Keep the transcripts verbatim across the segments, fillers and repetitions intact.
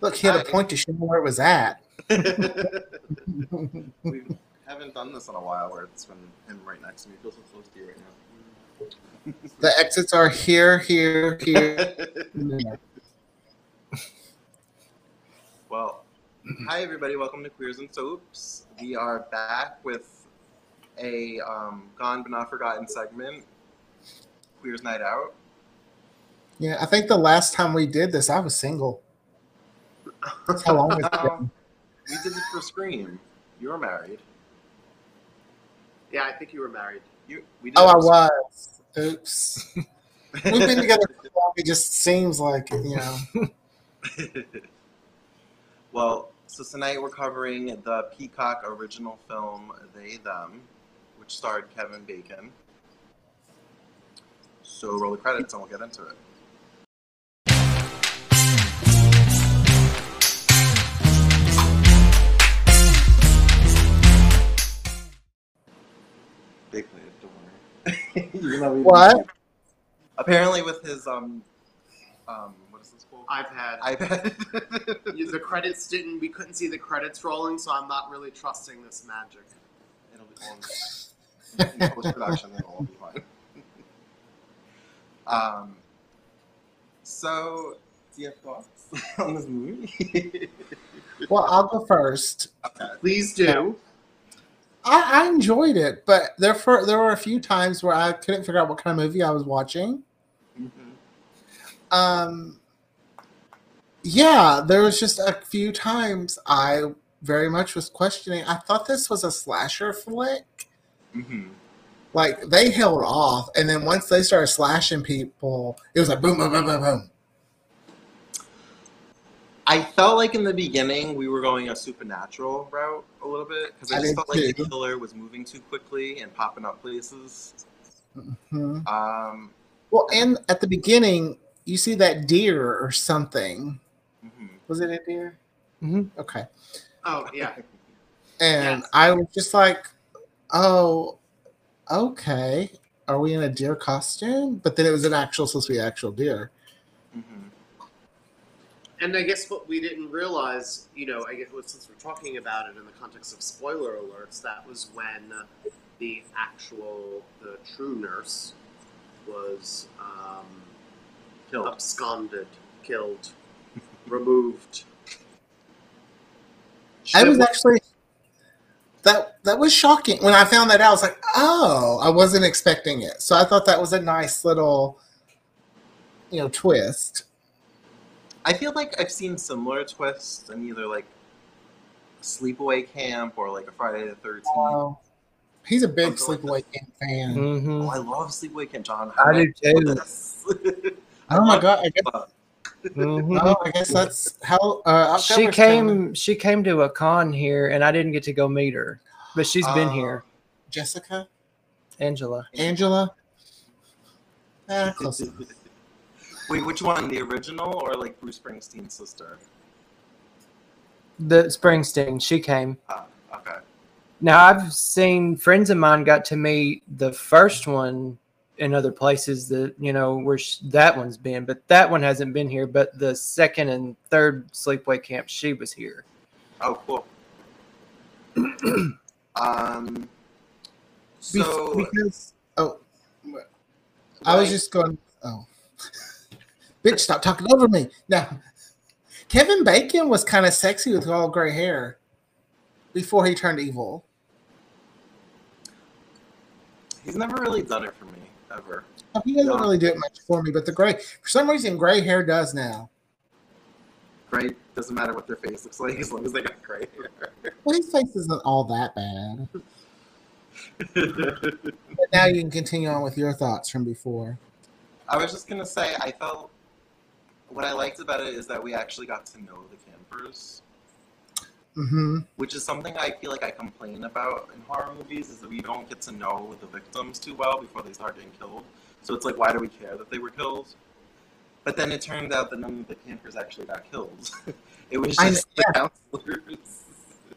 Look, he had I, a point to show where it was at. We haven't done this in a while where it's been him right next to me. It feels so close to you right now. The exits are here, here, here. Yeah. Well, hi everybody. Welcome to Queers and Soaps. We are back with a um, gone but not forgotten segment, Queers Night Out. Yeah, I think the last time we did this, I was single. That's how long it's been. We did it for Scream. You were married. Yeah, I think you were married. You, we did oh, I was. Oops. We've been together for long. It just seems like, you know. Well, so tonight we're covering the Peacock original film, They/Them, which starred Kevin Bacon. So roll the credits and we'll get into it. They played it, don't worry. What? Apparently with his, um, um, what is this called? iPad. iPad. The credits didn't, we couldn't see the credits rolling, so I'm not really trusting this magic. It'll be long. In post-production, it'll all be fine. Um, so, do you have thoughts on this movie? Well, I'll go first. Okay. Please do. I, I enjoyed it, but there, for, there were a few times where I couldn't figure out what kind of movie I was watching. Mm-hmm. Um, yeah, there was just a few times I very much was questioning. I thought this was a slasher flick. Mm-hmm. Like, they held off, and then once they started slashing people, it was like boom, boom, boom, boom, boom. I felt like in the beginning we were going a supernatural route a little bit, because I, I just felt too. like the killer was moving too quickly and popping up places. Mm-hmm. Um, well, and at the beginning, you see that deer or something. Mm-hmm. Was it a deer? Mm-hmm. Okay. Oh, yeah. And yes. I was just like, oh... okay, are we in a deer costume? But then it was an actual, supposed to be actual deer. Mm-hmm. And I guess what we didn't realize, you know, I guess since we're talking about it in the context of spoiler alerts, that was when the actual, the true nurse was um, killed. absconded, killed, removed. She I was actually... That that was shocking. When I found that out, I was like, oh, I wasn't expecting it. So I thought that was a nice little, you know, twist. I feel like I've seen similar twists in either, like, Sleepaway Camp or, like, a Friday the thirteenth. Oh, he's a big Sleepaway like Camp fan. Mm-hmm. Oh, I love Sleepaway Camp, John. How I do too. Oh, my God. I guess, mm-hmm. Oh, I guess that's how uh, she came. Coming. She came to a con here, and I didn't get to go meet her, but she's uh, been here. Jessica, Angela, Angela. Ah, close enough. Wait, which one? The original or like Bruce Springsteen's sister? The Springsteen. She came. Uh, okay. Now I've seen friends of mine got to meet the first one. In other places that, you know, where sh that one's been, but that one hasn't been here. But the second and third Sleepaway Camp, she was here. Oh, cool. um, so because oh, right. I was just going. Oh, bitch, stop talking over me now. Kevin Bacon was kind of sexy with all gray hair before he turned evil. He's never really done it for me. Ever. He doesn't no. really do it much for me, but the gray, for some reason, gray hair does now. Gray doesn't matter what their face looks like as long as they got gray hair. Well, his face isn't all that bad. But now you can continue on with your thoughts from before. I was just gonna say, I felt what I liked about it is that we actually got to know the campers, mm-hmm. which is something I feel like I complain about in horror movies, is that we don't get to know the victims too well before they start getting killed. So it's like, why do we care that they were killed? But then it turned out that none of the campers actually got killed. It was just I, the yeah. counselors.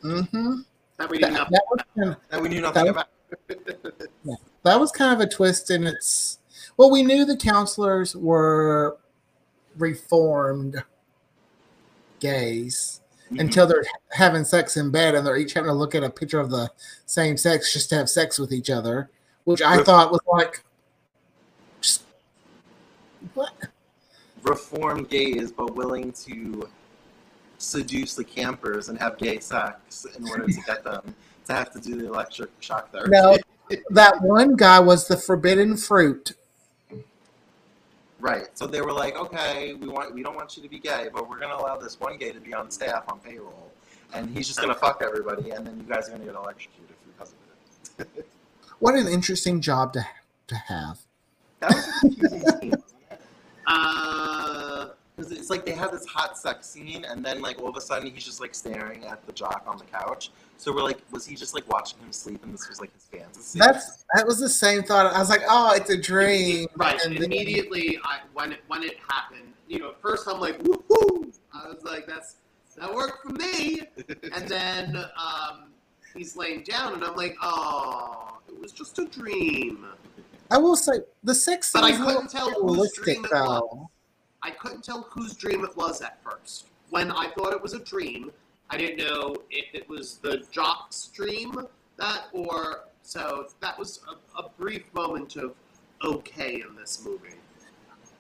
Mm-hmm. That we knew that, nothing that was, about. That we knew nothing that was, about. Yeah. That was kind of a twist in its... Well, we knew the counselors were reformed gays mm-hmm. until they're having sex in bed and they're each having to look at a picture of the same sex just to have sex with each other, which I Re- thought was like, just, what? Reformed gay is but willing to seduce the campers and have gay sex in order to get them to have to do the electric shock therapy. No, that one guy was the forbidden fruit. Right. So they were like, okay, we want we don't want you to be gay, but we're going to allow this one gay to be on staff on payroll, and he's just going to fuck everybody, and then you guys are going to get electrocuted because of it. What an interesting job to to have. That was a confusing scene. Uh, cause it's like they have this hot sex scene, and then like all of a sudden he's just like staring at the jock on the couch. So we're like, was he just like watching him sleep, and this was like his fantasy? That's that was the same thought. I was like, oh, it's a dream. Right. And immediately, then... I, when it, when it happened, you know, at first I'm like, woohoo! I was like, that's that worked for me. And then um, he's laying down, and I'm like, oh, it was just a dream. I will say the sex scene, but I couldn't tell whose dream it was. I couldn't tell whose dream it was at first. When I thought it was a dream, I didn't know if it was the jock's dream that or so. That was a, a brief moment of okay in this movie.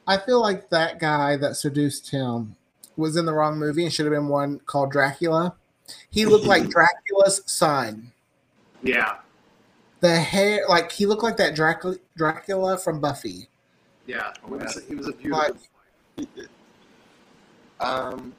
I feel like that guy that seduced him was in the wrong movie and should have been one called Dracula. He looked like Dracula's son. Yeah. The hair, like, he looked like that Dracula, Dracula from Buffy. Yeah, he was, he was a beautiful like, Um,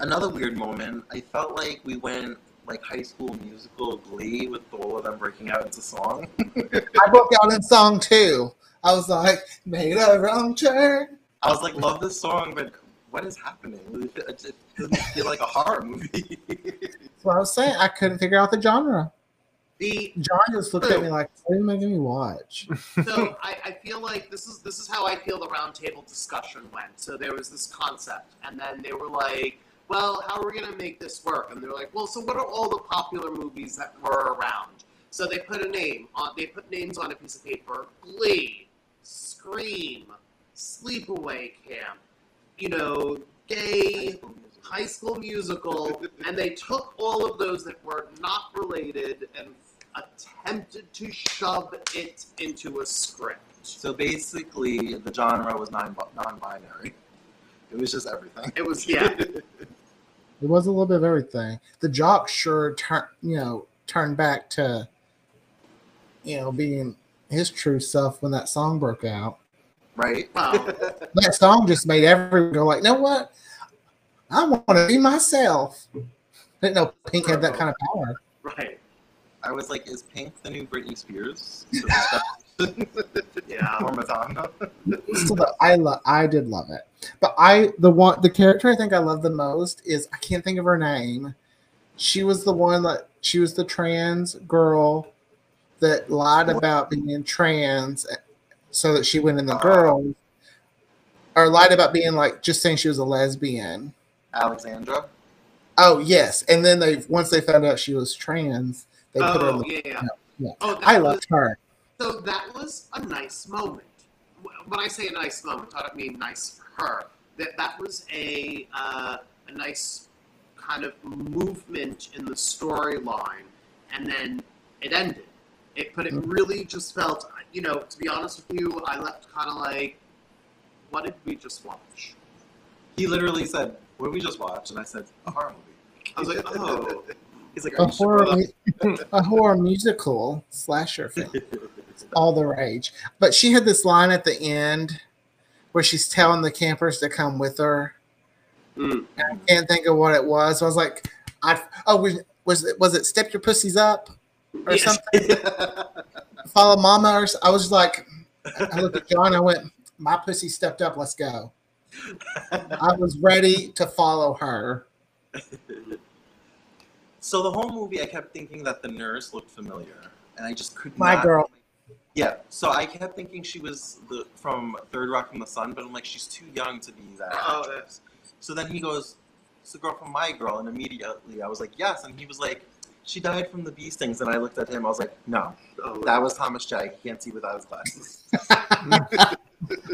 Another weird moment, I felt like we went, like, High School Musical Glee with all of them breaking out into song. I broke out in song, too. I was like, made a wrong turn. I was like, love this song, but what is happening? It doesn't feel like a horror movie. That's what I was saying. I couldn't figure out the genre. The, John just looked so, at me like, "What are you making me watch?" So I, I feel like this is this is how I feel the roundtable discussion went. So there was this concept, and then they were like, "Well, how are we going to make this work?" And they're like, "Well, so what are all the popular movies that were around?" So they put a name on. They put names on a piece of paper: Glee, Scream, Sleepaway Camp, you know, Gay. High School Musical, and they took all of those that were not related and attempted to shove it into a script. So basically, the genre was non- non-binary. It was just everything. It was, yeah. It was a little bit of everything. The jock sure, tur- you know, turned back to, you know, being his true self when that song broke out. Right. Wow. That song just made everyone go like, you know what? I want to be myself. I didn't know Pink had that kind of power. Right. I was like, is Pink the new Britney Spears? Yeah, or Madonna. So the, I love, I did love it, but I the one the character I think I love the most is I can't think of her name. She was the one that she was the trans girl that lied about being trans, so that she went in the girls, or lied about being like just saying she was a lesbian. Alexandra. Oh yes, and then they once they found out she was trans, they oh, put her. Oh yeah, yeah. yeah. Oh, I loved was, her. So that was a nice moment. When I say a nice moment, I don't mean nice for her. That that was a uh, a nice kind of movement in the storyline, and then it ended. It but it really just felt, you know, to be honest with you, I left kind of like, what did we just watch? He literally said, what did we just watch? And I said, a horror movie. I was like, oh. He's like, a horror, a horror musical slasher film. All the rage. But she had this line at the end where she's telling the campers to come with her. Mm. And I can't think of what it was. So I was like, I oh, was, was, it, was it Step Your Pussies Up or yes. something? Follow Mama? Or, I was like, I looked at John, I went, my pussy stepped up, let's go. I was ready to follow her. So the whole movie, I kept thinking that the nurse looked familiar, and I just could My not. My girl. Yeah. So I kept thinking she was the, from Third Rock from the Sun, but I'm like, she's too young to be that actress. Oh, so then he goes, "It's the girl from My Girl," and immediately I was like, "Yes," and he was like, "She died from the bee stings," and I looked at him, I was like, "No, that was Thomas J. He can't see without his glasses."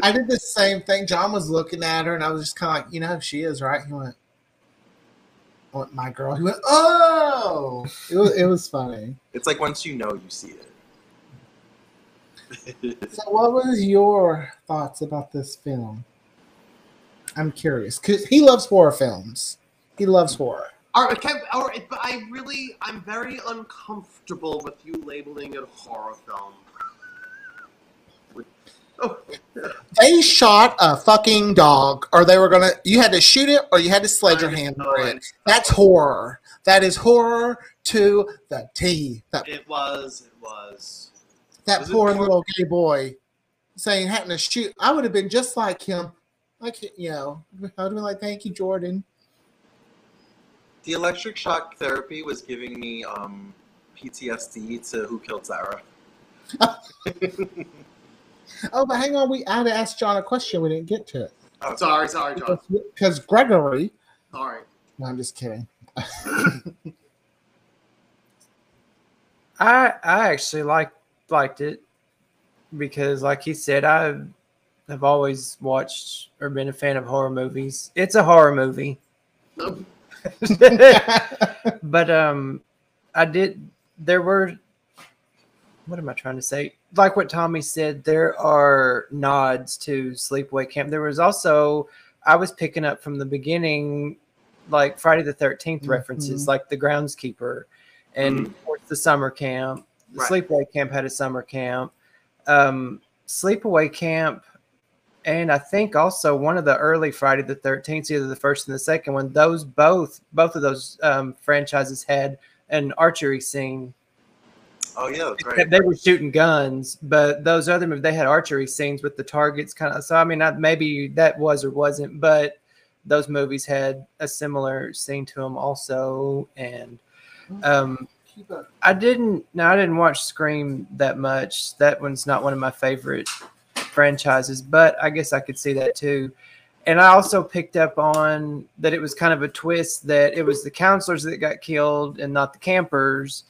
I did the same thing. John was looking at her, and I was just kind of like, you know, she is, right? He went, I went, my girl. He went, oh! It was, it was funny. It's like once you know, you see it. So what was your thoughts about this film? I'm curious. Because he loves horror films. He loves horror. All right, Kev, all right, but I really, I'm very uncomfortable with you labeling it a horror film. Oh. They shot a fucking dog, or they were gonna. You had to shoot it, or you had to sledge your hand for it. That's horror. That is horror to the T. That, it was. It was. That was poor little gay boy saying having to shoot. I would have been just like him. Like, you know, I would have been like, "Thank you, Jordan." The electric shock therapy was giving me um, P T S D to Who Killed Sarah. Oh, but hang on. We I had to ask John a question. We didn't get to it. Oh, sorry, sorry, John. Because Gregory. Sorry. No, I'm just kidding. I I actually liked liked it because, like he said, I have always watched or been a fan of horror movies. It's a horror movie. Nope. But um, I did. There were. What am I trying to say? Like what Tommy said, there are nods to Sleepaway Camp. There was also, I was picking up from the beginning, like Friday the thirteenth mm-hmm. references, like the groundskeeper and mm-hmm. of course the summer camp. Right. Sleepaway Camp had a summer camp. Um, Sleepaway Camp, and I think also one of the early Friday the thirteenth, either the first and the second one, those both, both of those um, franchises had an archery scene. Oh yeah, right. They were shooting guns, but those other movies, they had archery scenes with the targets, kind of. So I mean, I, maybe that was or wasn't, but those movies had a similar scene to them also. And um, I didn't, no, I didn't watch Scream that much. That one's not one of my favorite franchises, but I guess I could see that too. And I also picked up on that it was kind of a twist that it was the counselors that got killed and not the campers.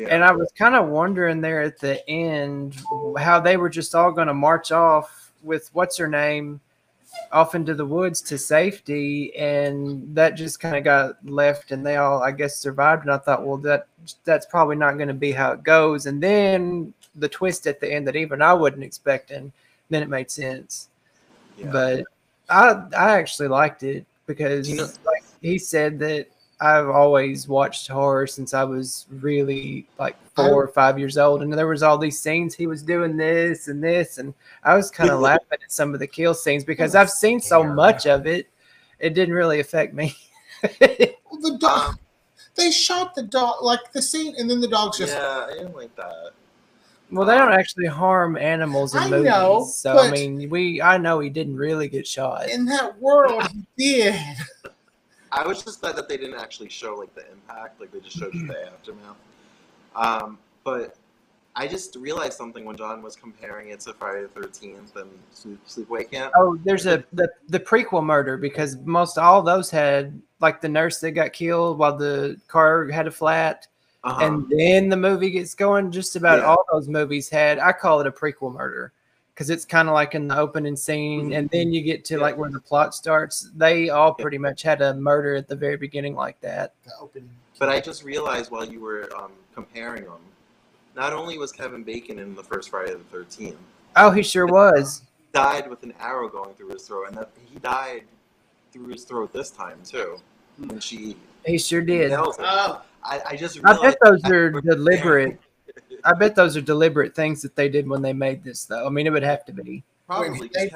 Yeah. And I was kind of wondering there at the end how they were just all going to march off with what's her name off into the woods to safety. And that just kind of got left and they all, I guess, survived. And I thought, well, that that's probably not going to be how it goes. And then the twist at the end that even I wasn't expecting, then it made sense. Yeah. But I, I actually liked it because, you know, like he said that I've always watched horror since I was really like four or five years old. And there was all these scenes he was doing this and this. And I was kind of laughing at some of the kill scenes because I've seen so much of it. It didn't really affect me. Well, the dog, they shot the dog, like the scene, and then the dog's just. Yeah, I didn't like that. Well, they don't actually harm animals in I movies. Know, so, I mean, we, I know he didn't really get shot. In that world, he did. I was just glad that they didn't actually show, like, the impact. Like, they just showed you the aftermath. Um, but I just realized something when John was comparing it to Friday the thirteenth and Sleep, Sleepaway Camp. Oh, there's a the, the prequel murder because most all those had, like, the nurse that got killed while the car had a flat. Uh-huh. And then the movie gets going. Just about yeah. all those movies had, I call it a prequel murder. Because it's kind of like in the opening scene, and then you get to yeah. like where the plot starts. They all pretty much had a murder at the very beginning like that. The opening. But I just realized while you were um, comparing them, not only was Kevin Bacon in the first Friday the thirteenth. Oh, he sure was. Died with an arrow going through his throat, and that, he died through his throat this time, too. And she, he sure did. Oh. I, I, just I bet those are deliberate. I bet those are deliberate things that they did when they made this, though. I mean, it would have to be. Probably. They,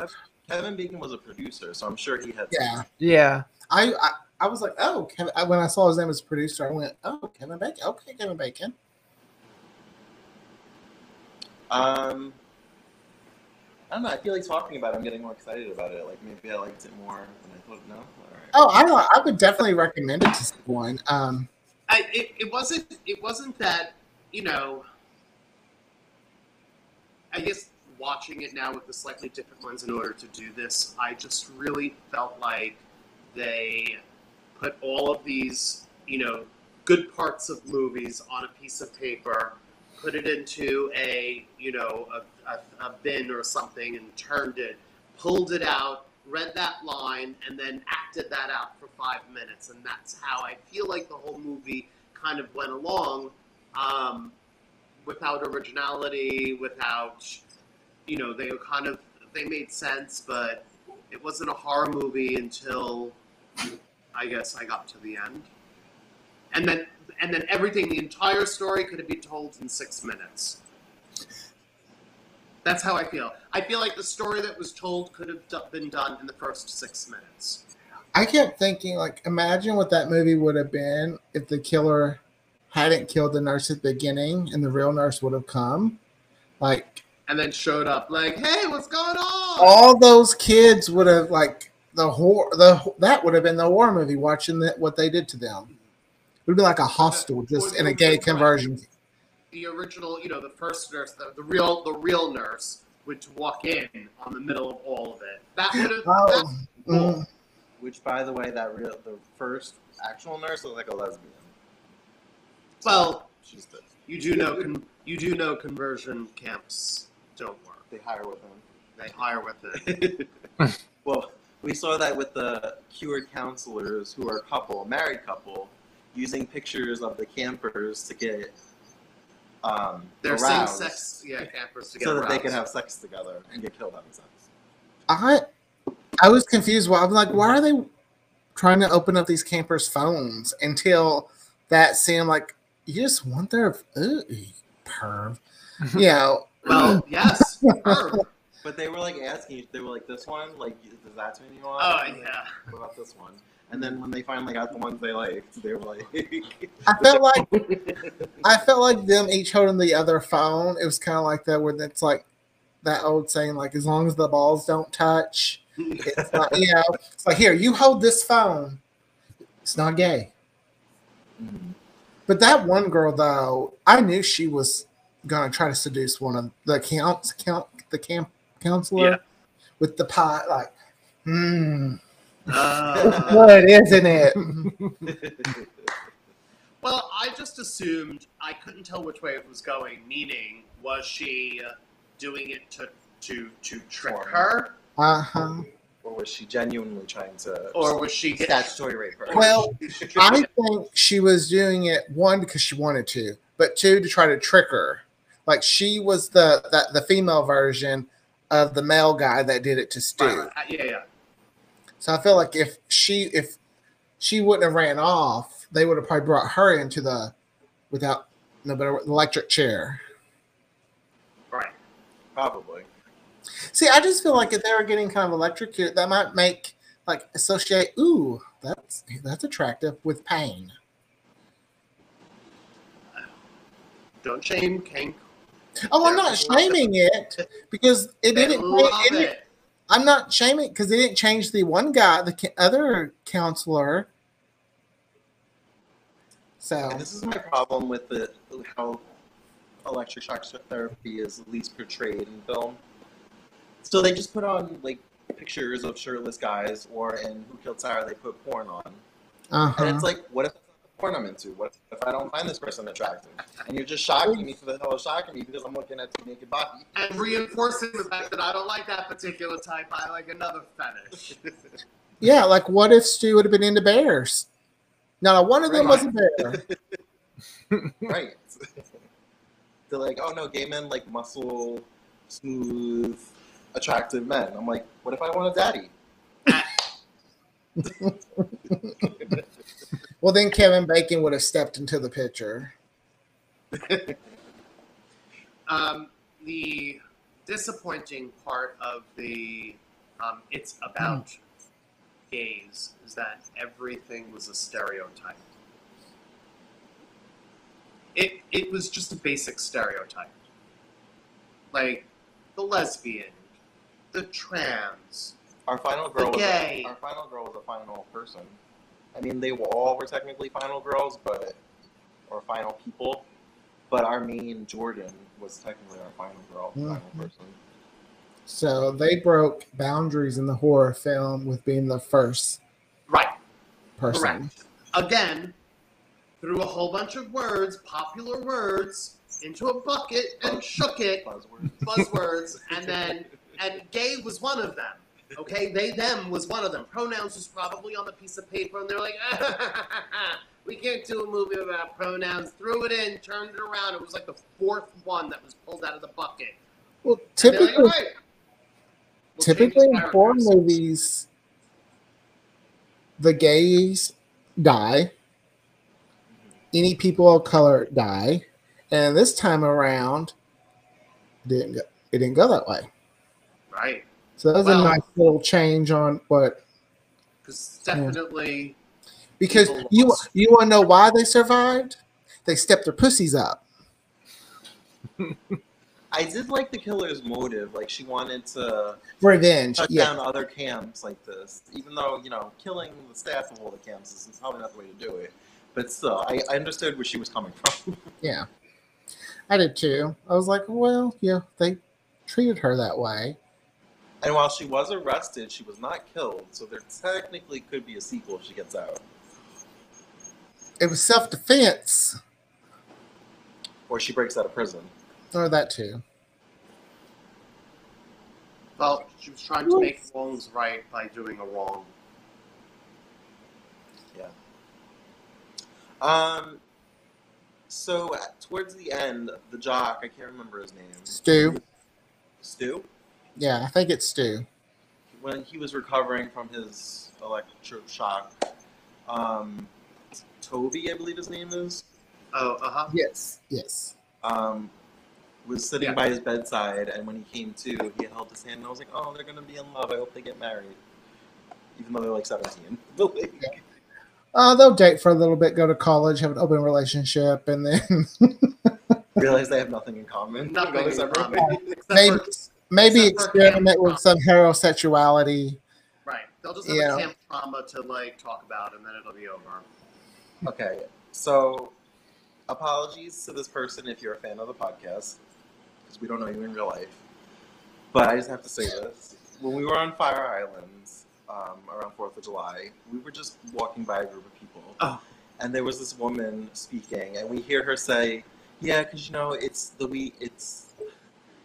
Kevin Bacon was a producer, so I'm sure he had. Yeah. Some. Yeah. I, I I was like, oh, Kevin. When I saw his name as producer, I went, oh, Kevin Bacon. Okay, Kevin Bacon. Um, I don't know. I feel like talking about it, I'm getting more excited about it. Like, maybe I liked it more than I thought. No? All right. Oh, I don't know. I would definitely recommend it to someone. Um, I, it, it wasn't. It wasn't that, you know, I guess watching it now with the slightly different lens in order to do this, I just really felt like they put all of these, you know, good parts of movies on a piece of paper, put it into a, you know, a, a, a bin or something and turned it, pulled it out, read that line, and then acted that out for five minutes. And that's how I feel like the whole movie kind of went along, um, without originality, without, you know, they were kind of, they made sense, but it wasn't a horror movie until, I guess, I got to the end. And then, and then everything, the entire story could have been told in six minutes. That's how I feel. I feel like the story that was told could have been done in the first six minutes. I kept thinking, like, imagine what that movie would have been if the killer hadn't killed the nurse at the beginning and the real nurse would have come. Like, and then showed up like, hey, what's going on? All those kids would have, like, the horror, the, that would have been the horror movie, watching the, what they did to them. It would be like a Hostel, just in a gay conversion. The original, you know, the first nurse, the, the real the real nurse would walk in on the middle of all of it. That would have oh. cool. mm. Which, by the way, that real the first actual nurse looked like a lesbian. Well, she's the, you do know con, you do know conversion camps don't work. They hire with them. They hire with it. Well, we saw that with the cured counselors who are a couple, a married couple, using pictures of the campers to get um, They're aroused, sex, yeah, campers to get so that aroused. They can have sex together and get killed on sex. I, I was confused. Well, I'm like, why are they trying to open up these campers' phones until that seemed like, you just want their, ooh, perv. You know. Well, yes, perv. But they were like asking, they were like, this one, like, does that turn you on? Oh, yeah. What about this one? And then when they finally got the ones they liked, they were like... I felt like I felt like them each holding the other phone. It was kind of like that, where it's like that old saying, like, as long as the balls don't touch. It's not, you know, it's like, here, you hold this phone. It's not gay. Mm-hmm. But that one girl, though, I knew she was going to try to seduce one of the counts, count, the camp counselor yeah. with the pot, like, hmm... Uh, good, isn't it? Well, I just assumed, I couldn't tell which way it was going, meaning, was she doing it to to, to trick or, her? Uh-huh. Or was she genuinely trying to... Or was she... Statutory rape her? Well, I think she was doing it, one, because she wanted to, but two, to try to trick her. Like, she was the, the, the female version of the male guy that did it to Stu. Right, right. Yeah, yeah. So I feel like if she if she wouldn't have ran off, they would have probably brought her into the without no better electric chair. Right, probably. See, I just feel like if they were getting kind of electrocuted, that might make like associate. Ooh, that's that's attractive with pain. Don't shame kink. Oh, I'm not shaming it because it didn't. It, it, it. I'm not shaming because they didn't change the one guy, the other counselor. So and this is my problem with the how electric shock therapy is at least portrayed in film. So they just put on like pictures of shirtless guys, or in Who Killed Sarah, they put porn on, uh-huh. and it's like, what if that's not the porn I'm into? What if I don't find this person attractive? And you're just shocking me for the hell of shocking me because I'm looking at the naked body. And reinforcing the fact that I don't like that particular type. I like another fetish. Yeah, like what if Stu would have been into bears? Not one of them right. was a bear. Right. They're like, oh no, gay men like muscle, smooth, attractive men. I'm like, what if I want a daddy? Well, then Kevin Bacon would have stepped into the picture. um, the disappointing part of the um, it's about mm. gays is that everything was a stereotype. It it was just a basic stereotype, like the lesbian, the trans. Our final girl was a, our final girl was a final person. I mean, they all were technically final girls, but or final people. But our main Jordan was technically our final girl, final mm-hmm. person. So they broke boundaries in the horror film with being the first right person. Correct. Again, threw a whole bunch of words, popular words, into a bucket and shook it. Buzzwords. Buzzwords. and then, and gay was one of them. Okay? They/Them was one of them. Pronouns was probably on the piece of paper, and they're like, we can't do a movie about pronouns. Threw it in, turned it around. It was like the fourth one that was pulled out of the bucket. Well, typically, like, all right, we'll typically in horror movies, the gays die. Any people of color die. And this time around, didn't go, it didn't go that way. Right. So that was well, a nice little change on what. Because definitely. Yeah. Because you you want to know why they survived? They stepped their pussies up. I did like the killer's motive. Like, she wanted to revenge, shut yeah. down other camps like this. Even though, you know, killing the staff of all the camps is probably not the way to do it. But still, I, I understood where she was coming from. Yeah. I did too. I was like, well, yeah, they treated her that way. And while she was arrested, she was not killed. So there technically could be a sequel if she gets out. It was self-defense. Or she breaks out of prison. Or that too. Well, she was trying to make wrongs right by doing a wrong. Yeah. Um. So towards the end, the jock, I can't remember his name. Stu. Stu? Yeah, I think it's Stu. When he was recovering from his electric shock, um, Toby, I believe his name is. Oh, uh-huh. Yes, yes. Um, was sitting yeah. by his bedside, and when he came to, he held his hand, and I was like, oh, they're going to be in love. I hope they get married. Even though they're like seventeen. yeah. uh, they'll date for a little bit, go to college, have an open relationship, and then... realize they have nothing in common. Nothing in common. Maybe... Maybe experiment with some heterosexuality. Right. They'll just have yeah. a camp trauma to like talk about, and then it'll be over. Okay. So, apologies to this person if you're a fan of the podcast, because we don't know you in real life. But I just have to say this. When we were on Fire Islands um, around fourth of July, we were just walking by a group of people. Oh. And there was this woman speaking, and we hear her say, yeah, because, you know, it's the week, it's...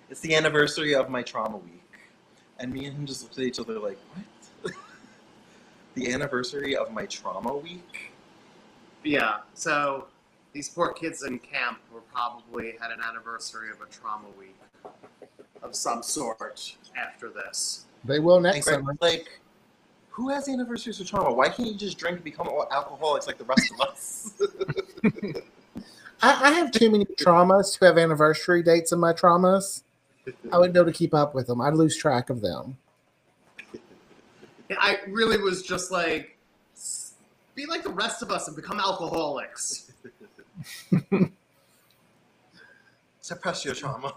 it's the anniversary of my trauma week. And me and him just looked at each other like, what? The anniversary of my trauma week? Yeah, so these poor kids in camp were probably had an anniversary of a trauma week of some sort after this. They will next time. Like, who has anniversaries of trauma? Why can't you just drink and become alcoholics like the rest of us? I, I have too many traumas to have anniversary dates in my traumas. I wouldn't know to keep up with them. I'd lose track of them. I really was just like, be like the rest of us and become alcoholics. Suppress your trauma.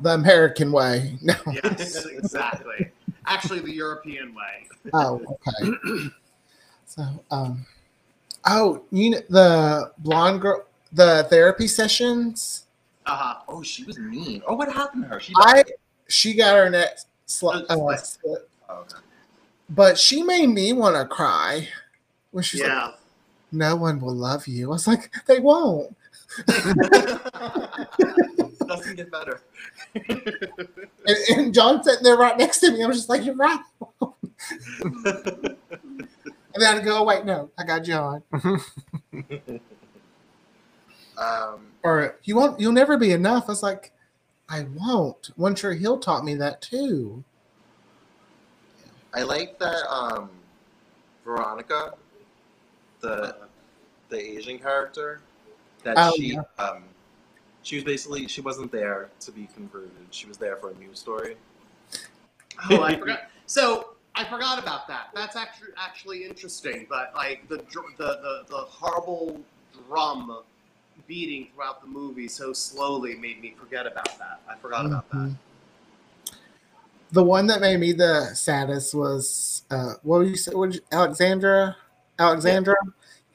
The American way. No. Yes, exactly. Actually, the European way. Oh, okay. So, um, oh, you know, the blonde girl, the therapy sessions. Uh huh. Oh, she was mean. Oh, what happened to her? She I, she got her neck slit. Oh, uh, oh, okay. But she made me want to cry. When she's yeah. like, no one will love you. I was like, they won't. Doesn't get better. and, and John's sitting there right next to me. I was just like, you're right. And then I'd go, oh, wait, no, I got John. um, or you won't, you'll never be enough. I was like, I won't. One Tree Hill taught me that too. I like that um, Veronica, the the Asian character, that oh, she yeah. um, she was basically she wasn't there to be converted. She was there for a news story. Oh, I forgot. So. I forgot about that. That's actually actually interesting, but like the the the, the horrible drum beating throughout the movie so slowly made me forget about that. I forgot mm-hmm. about that. The one that made me the saddest was uh, what did you say? What did you, Alexandra? Alexandra?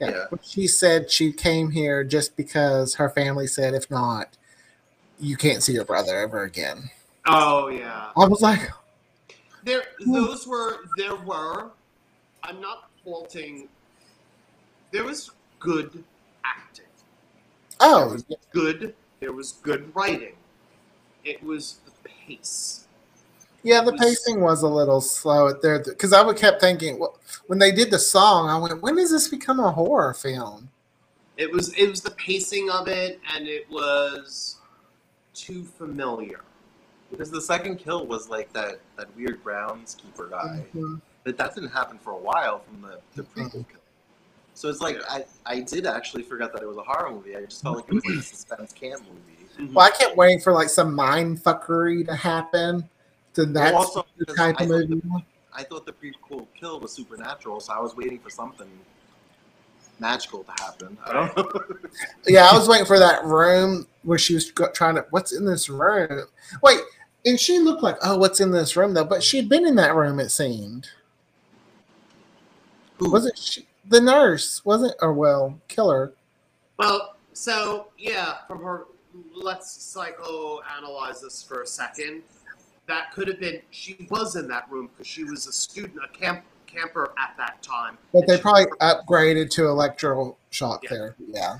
Yeah. yeah. yeah. She said she came here just because her family said, if not, you can't see your brother ever again. Oh yeah. I was like. There, those were, there were, I'm not faulting, there was good acting. Oh. There was good, there was good writing. It was the pace. Yeah, the was, pacing was a little slow at there because I would kept thinking, well, when they did the song, I went, when does this become a horror film? It was it was the pacing of it, and it was too familiar. Because the second kill was like that, that weird groundskeeper guy. Mm-hmm. But that didn't happen for a while from the, the prequel kill. So it's like, yeah. I, I did actually forget that it was a horror movie. I just felt like it was like a suspense camp movie. Mm-hmm. Well, I kept waiting for like some mind fuckery to happen. So that's well, also, the type I of movie. The, I thought the prequel kill was supernatural, so I was waiting for something magical to happen. I don't know. Yeah, I was waiting for that room where she was trying to, what's in this room? Wait, and she looked like, oh, what's in this room, though? But she had been in that room, it seemed. Who? Wasn't she? The nurse, wasn't, or well, killer. Well, so, yeah, from her, let's psychoanalyze this for a second. That could have been, she was in that room because she was a student, a camp, camper at that time. But they probably upgraded to electrical shock yeah. therapy. Yeah.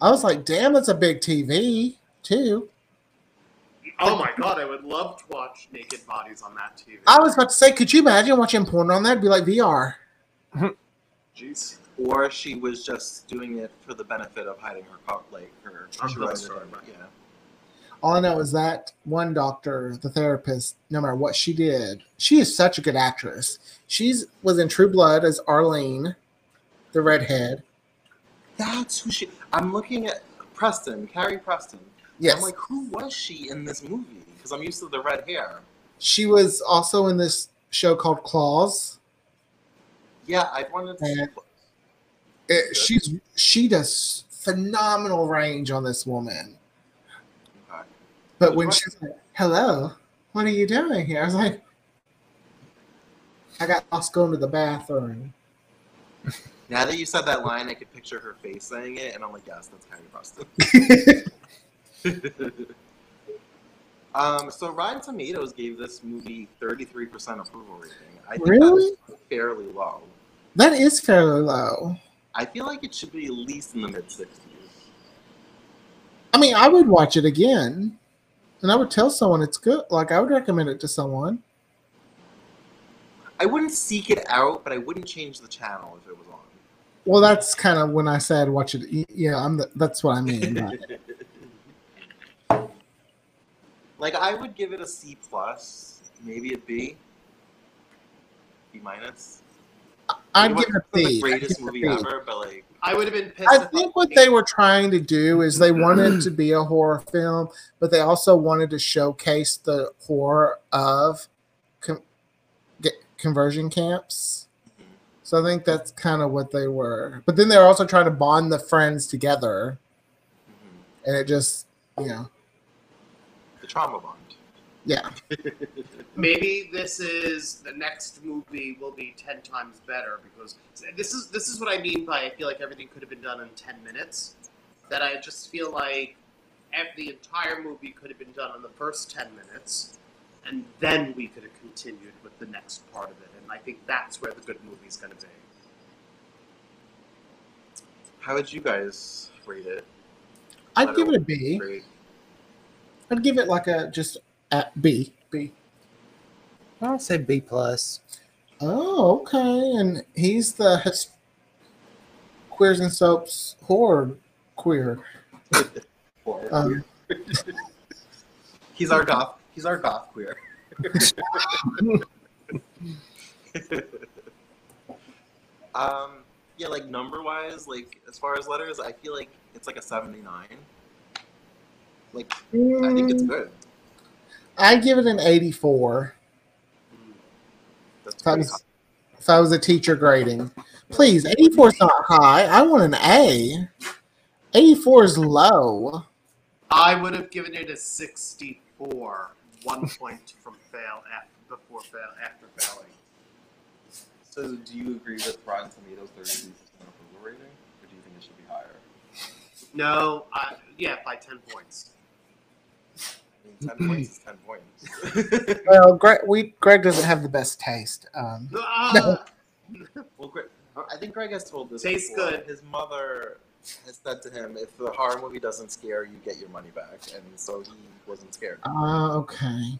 I was like, damn, that's a big T V, too. Oh, my God. I would love to watch naked bodies on that T V. I was about to say, could you imagine watching porn on that? It'd be like V R. Jeez. Or she was just doing it for the benefit of hiding her pop, like her. Sure story, yeah. All I know is that one doctor, the therapist, no matter what she did, she is such a good actress. She was in True Blood as Arlene, the redhead. That's who she... I'm looking at Preston, Carrie Preston. Yes. I'm like, who was she in this movie? Because I'm used to the red hair. She was also in this show called Claws. Yeah, I wanted to and see it, she's She does phenomenal range on this woman. But when she was like, hello, what are you doing here? I was like, I got lost going to the bathroom. Now that you said that line, I could picture her face saying it, and I'm like, yes, that's Carrie Preston. um, so Rotten Tomatoes gave this movie thirty-three percent approval rating. I think really? That is fairly low. That is fairly low. I feel like it should be at least in the mid sixties. I mean, I would watch it again. And I would tell someone it's good. Like, I would recommend it to someone. I wouldn't seek it out, but I wouldn't change the channel if it was on. Well, that's kind of when I said watch it. Yeah, I'm the, that's what I mean by it. Like, I would give it a C plus, maybe a B, B minus. I'd give it a B. The greatest movie ever, but like, I would have been pissed. I think what they were trying to do is they wanted to be a horror film, but they also wanted to showcase the horror of con get conversion camps. So I think that's kind of what they were. But then they're also trying to bond the friends together, and it just, you know, the trauma bond. Yeah. Maybe this is the next movie will be ten times better because this is this is what I mean by I feel like everything could have been done in ten minutes. That I just feel like the entire movie could have been done in the first ten minutes, and then we could have continued with the next part of it. And I think that's where the good movie is going to be. How would you guys rate it? I'd give it a B. Rate. I'd give it like a just. At B. B. I'll say B plus. Oh, okay. And he's the his, Queers and Soaps horror queer. Horror um, queer. He's our goth. He's our goth queer. um. Yeah. Like number wise, like as far as letters, I feel like it's like a seventy-nine. Like mm. I think it's good. I give it an eighty-four. That's if, I was, if I was a teacher grading. Please, eighty-four is not high. I want an A. eighty-four is low. I would have given it a sixty-four. One point from fail after, before fail, after failing. So do you agree with Rotten Tomatoes thirty-three percent approval rating? Or do you think it should be higher? No. I, yeah, by ten points. ten points is ten points. Well, Greg, we, Greg doesn't have the best taste. Um, uh, no. Well, Greg, I think Greg has told this Tastes before. Good. His mother has said to him, if the horror movie doesn't scare you, get your money back. And so he wasn't scared. Oh, uh, okay.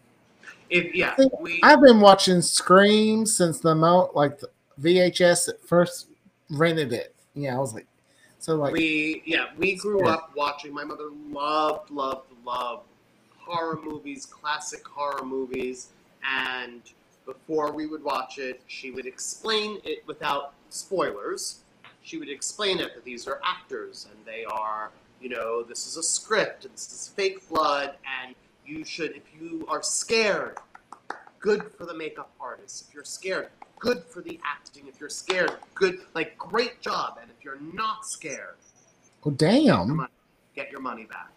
If, yeah, we, I've been watching Scream since the amount, like the V H S first rented it. Yeah, I was like, so like we yeah we grew yeah. up watching. My mother loved loved loved horror movies, classic horror movies, and before we would watch it, she would explain it without spoilers. She would explain it that these are actors and they are, you know, this is a script and this is fake blood and. You should, if you are scared, good for the makeup artist. If you're scared, good for the acting. If you're scared, good, like, great job. And if you're not scared, oh, damn. Get your money, get your money back.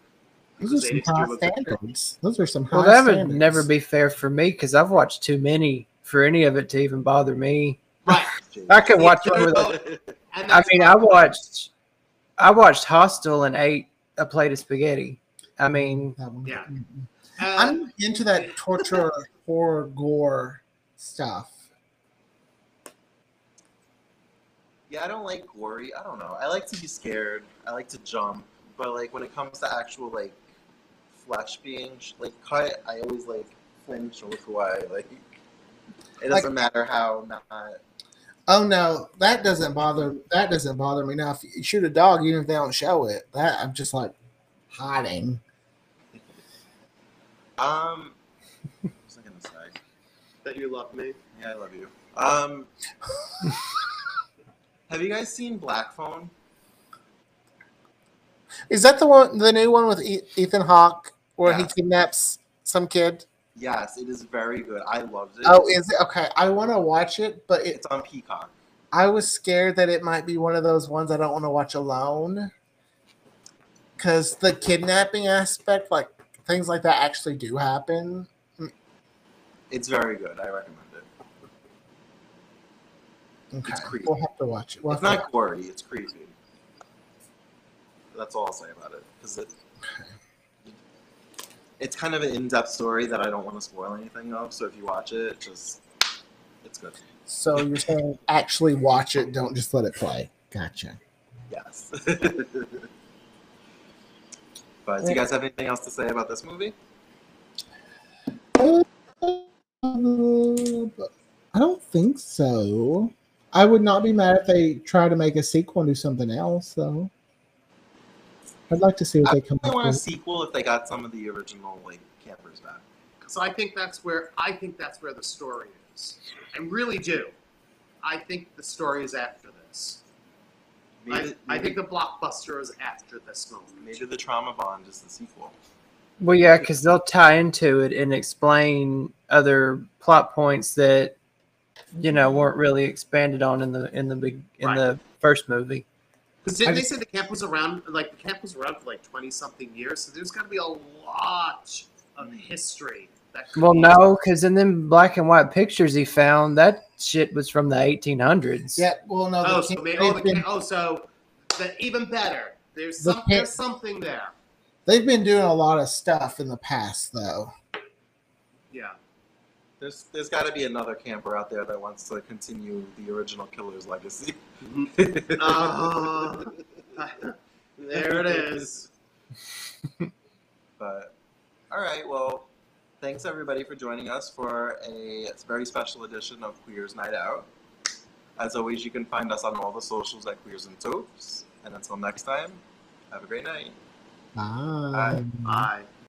Those are, some high standards. Those are some high well, that standards. Would never be fair for me because I've watched too many for any of it to even bother me. Right. I could watch over the, I mean, I watched, I watched Hostel and ate a plate of spaghetti. I mean, yeah. Uh, I'm into that torture, horror, gore stuff. Yeah, I don't like gory. I don't know. I like to be scared. I like to jump. But, like, when it comes to actual, like, flesh being, like, cut, I always, like, flinch or look away. Like, it doesn't like, matter how not. Oh, no. That doesn't bother That doesn't bother me. Now, if you shoot a dog, even if they don't show it, that I'm just, like, hiding. Um, what was I gonna say? That you love me? Yeah, I love you. Um, have you guys seen Black Phone? Is that the one, the new one with Ethan Hawke, where yes. he kidnaps some kid? Yes, it is very good. I loved it. Oh, is it? Okay, I want to watch it, but it, it's on Peacock. I was scared that it might be one of those ones I don't want to watch alone, because the kidnapping aspect, like. Things like that actually do happen. It's very good. I recommend it. Okay. It's creepy. We'll have to watch it. We'll it's not gory. It's creepy. That's all I'll say about it. Because it, okay. It's kind of an in-depth story that I don't want to spoil anything of. So if you watch it, just it's good. So you're saying actually watch it. Don't just let it play. Gotcha. Yes. But do you guys have anything else to say about this movie? I don't think so. I would not be mad if they try to make a sequel and do something else, though. I'd like to see what I they come up with. I want a sequel if they got some of the original like campers back. So I think that's where I think that's where the story is. I really do. I think the story is after this. Maybe, I, maybe, I think the blockbuster is after this movie. Maybe the trauma bond is the sequel. Well, yeah, because they'll tie into it and explain other plot points that you know weren't really expanded on in the in the big in right. the first movie. Because didn't I they just, say the camp was around? Like the camp was around for like twenty something years, so there's got to be a lot of history. That could well, be no, because in them black and white pictures he found that. Shit was from the eighteen hundreds. Yeah, well, no. Oh, so, maybe, oh, been, oh, so the, even better. There's, some, the, there's something there. They've been doing a lot of stuff in the past, though. Yeah. There's There's got to be another camper out there that wants to continue the original killer's legacy. uh, there it is. But, all right, well. Thanks, everybody, for joining us for a very special edition of Queers Night Out. As always, you can find us on all the socials at Queers and Soaps. And until next time, have a great night. Bye. Bye. Bye.